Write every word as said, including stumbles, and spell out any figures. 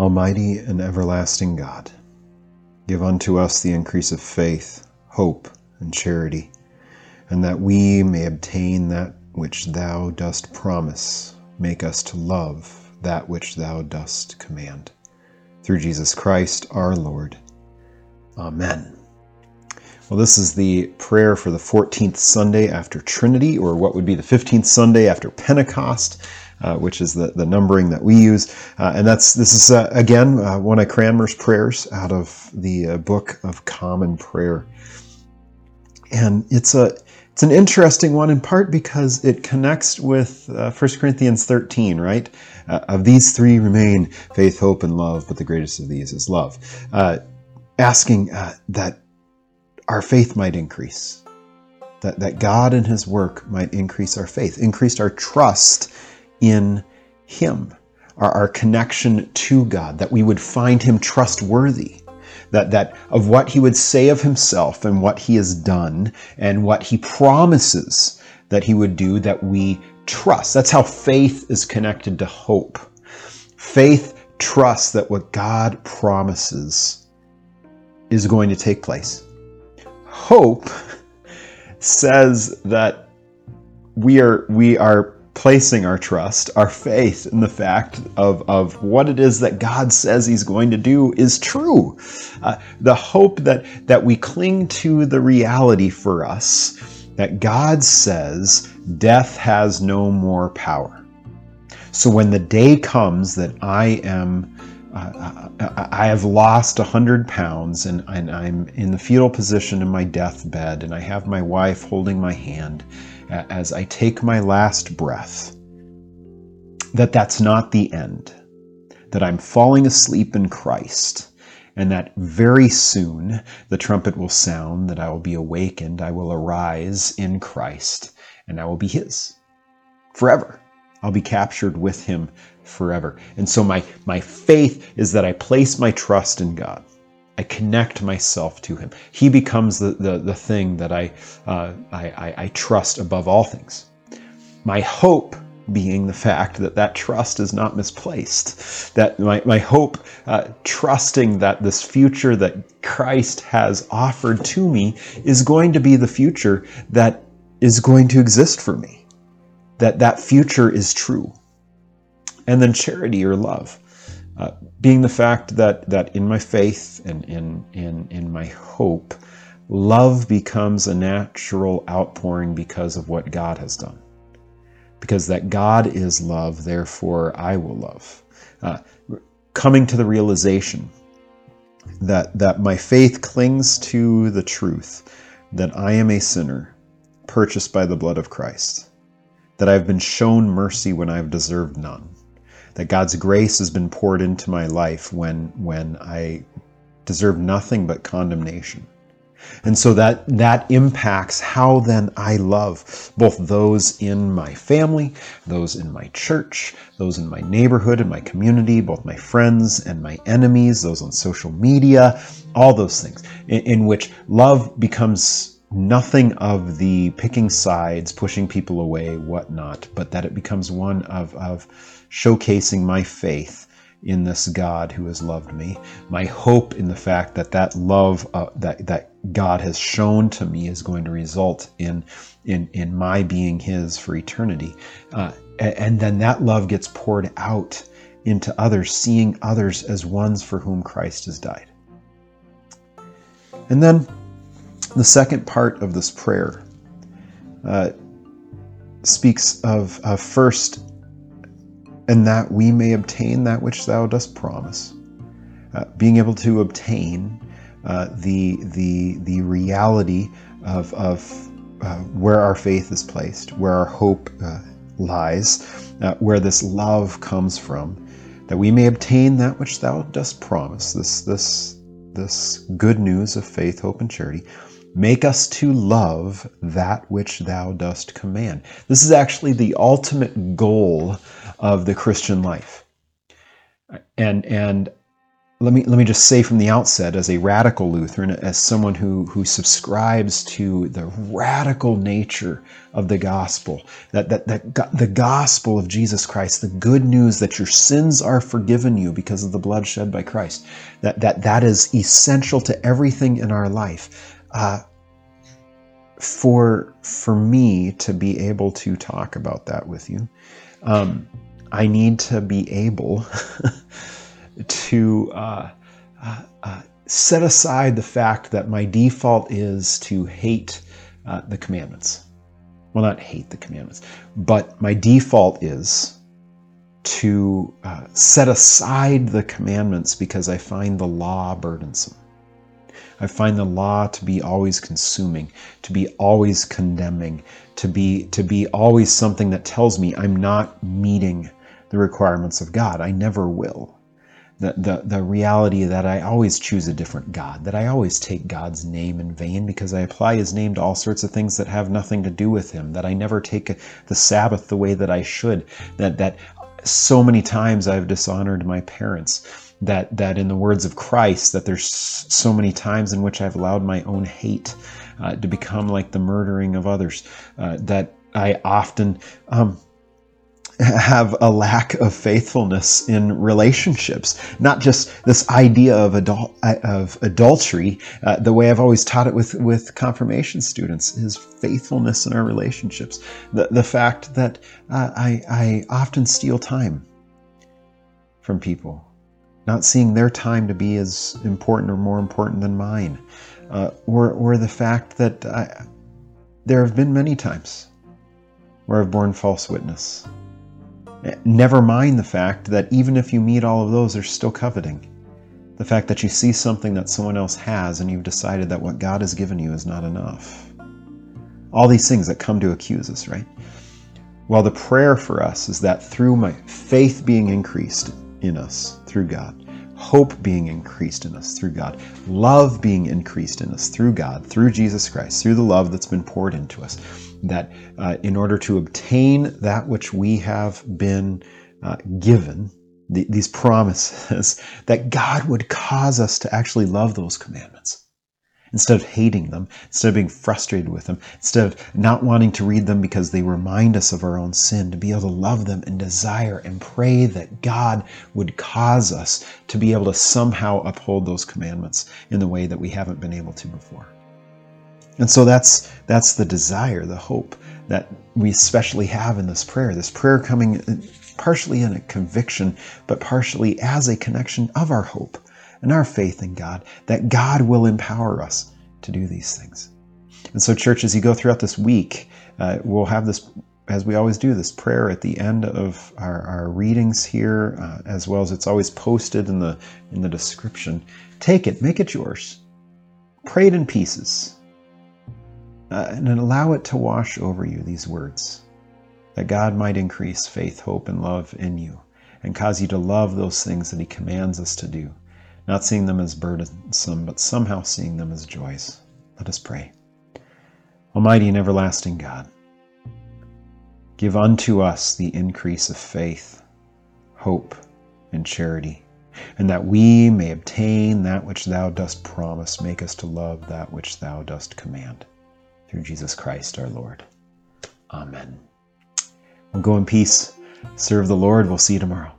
Almighty and everlasting God, give unto us the increase of faith, hope, and charity, and that we may obtain that which thou dost promise. Make us to love that which thou dost command. Through Jesus Christ our Lord. Amen. Well, this is the prayer for the fourteenth Sunday after Trinity, or what would be the fifteenth Sunday after Pentecost, uh, which is the, the numbering that we use. Uh, and that's this is, uh, again, uh, one of Cranmer's prayers out of the uh, Book of Common Prayer. And it's a it's an interesting one, in part because it connects with uh, First Corinthians thirteen, right? Uh, of these three remain faith, hope, and love, but the greatest of these is love. Uh, asking uh, that our faith might increase, that, that God and his work might increase our faith, increase our trust in him, our, our connection to God, that we would find him trustworthy. That, that of what he would say of himself and what he has done and what he promises that he would do, that we trust. That's how faith is connected to hope. Faith trusts that what God promises is going to take place. Hope says that we are we are placing our trust, our faith in the fact of, of what it is that God says he's going to do is true. Uh, the hope that, that we cling to the reality for us, that God says death has no more power. So when the day comes that I am, uh, I have lost a hundred pounds and, and I'm in the fetal position in my deathbed and I have my wife holding my hand, as I take my last breath, that that's not the end, that I'm falling asleep in Christ, and that very soon the trumpet will sound, that I will be awakened, I will arise in Christ, and I will be his forever. I'll be captured with him forever. And so my, my faith is that I place my trust in God. I connect myself to him. He becomes the, the, the thing that I, uh, I, I, I trust above all things. My hope being the fact that that trust is not misplaced. That my, my hope uh, trusting that this future that Christ has offered to me is going to be the future that is going to exist for me. That that future is true. And then charity or love. Uh, being the fact that that in my faith and in in in my hope, love becomes a natural outpouring because of what God has done. Because that God is love, therefore I will love. Uh, coming to the realization that that my faith clings to the truth that I am a sinner purchased by the blood of Christ, that I've been shown mercy when I've deserved none. That God's grace has been poured into my life when when I deserve nothing but condemnation. And so that, that impacts how then I love both those in my family, those in my church, those in my neighborhood and my community, both my friends and my enemies, those on social media, all those things in, in which love becomes nothing of the picking sides, pushing people away, whatnot, but that it becomes one of, of showcasing my faith in this God who has loved me, my hope in the fact that that love uh, that, that God has shown to me is going to result in, in, in my being his for eternity. Uh, and, and then that love gets poured out into others, seeing others as ones for whom Christ has died. And then the second part of this prayer uh, speaks of, of first, and that we may obtain that which thou dost promise. Uh, being able to obtain uh, the, the, the reality of, of uh, where our faith is placed, where our hope uh, lies, uh, where this love comes from, that we may obtain that which thou dost promise, this, this, this good news of faith, hope, and charity. Make us to love that which thou dost command. This is actually the ultimate goal of the Christian life. And, and let me let me just say from the outset, as a radical Lutheran, as someone who, who subscribes to the radical nature of the gospel, that, that, that the gospel of Jesus Christ, the good news that your sins are forgiven you because of the blood shed by Christ, that that, that is essential to everything in our life. Uh, for, for me to be able to talk about that with you, um, I need to be able... to uh, uh, uh, set aside the fact that my default is to hate uh, the commandments. Well, not hate the commandments, but my default is to uh, set aside the commandments because I find the law burdensome. I find the law to be always consuming, to be always condemning, to be to be always something that tells me I'm not meeting the requirements of God. I never will. The, the the reality that I always choose a different God, that I always take God's name in vain because I apply his name to all sorts of things that have nothing to do with him, that I never take the Sabbath the way that I should, that that so many times I've dishonored my parents, that that in the words of Christ, that there's so many times in which I've allowed my own hate uh, to become like the murdering of others, uh, that I often... Um, have a lack of faithfulness in relationships, not just this idea of adul- of adultery. Uh, the way I've always taught it with, with confirmation students is faithfulness in our relationships. The the fact that uh, I I often steal time from people, not seeing their time to be as important or more important than mine, uh, or or the fact that I, there have been many times where I've borne false witness. Never mind the fact that even if you meet all of those, there's still coveting. The fact that you see something that someone else has and you've decided that what God has given you is not enough. All these things that come to accuse us, right? Well, the prayer for us is that through my faith being increased in us through God, hope being increased in us through God, love being increased in us through God, through Jesus Christ, through the love that's been poured into us, that uh, in order to obtain that which we have been uh, given, the, these promises, that God would cause us to actually love those commandments. Instead of hating them, instead of being frustrated with them, instead of not wanting to read them because they remind us of our own sin, to be able to love them and desire and pray that God would cause us to be able to somehow uphold those commandments in the way that we haven't been able to before. And so that's that's the desire, the hope that we especially have in this prayer. This prayer coming partially in a conviction, but partially as a connection of our hope and our faith in God, that God will empower us to do these things. And so, church, as you go throughout this week, uh, we'll have this, as we always do, this prayer at the end of our, our readings here, uh, as well as it's always posted in the in the description. Take it, make it yours. Pray it in pieces. Uh, and allow it to wash over you, these words, that God might increase faith, hope, and love in you, and cause you to love those things that he commands us to do, not seeing them as burdensome, but somehow seeing them as joys. Let us pray. Almighty and everlasting God, give unto us the increase of faith, hope, and charity, and that we may obtain that which thou dost promise. Make us to love that which thou dost command. Through Jesus Christ our Lord. Amen. We'll go in peace. Serve the Lord. We'll see you tomorrow.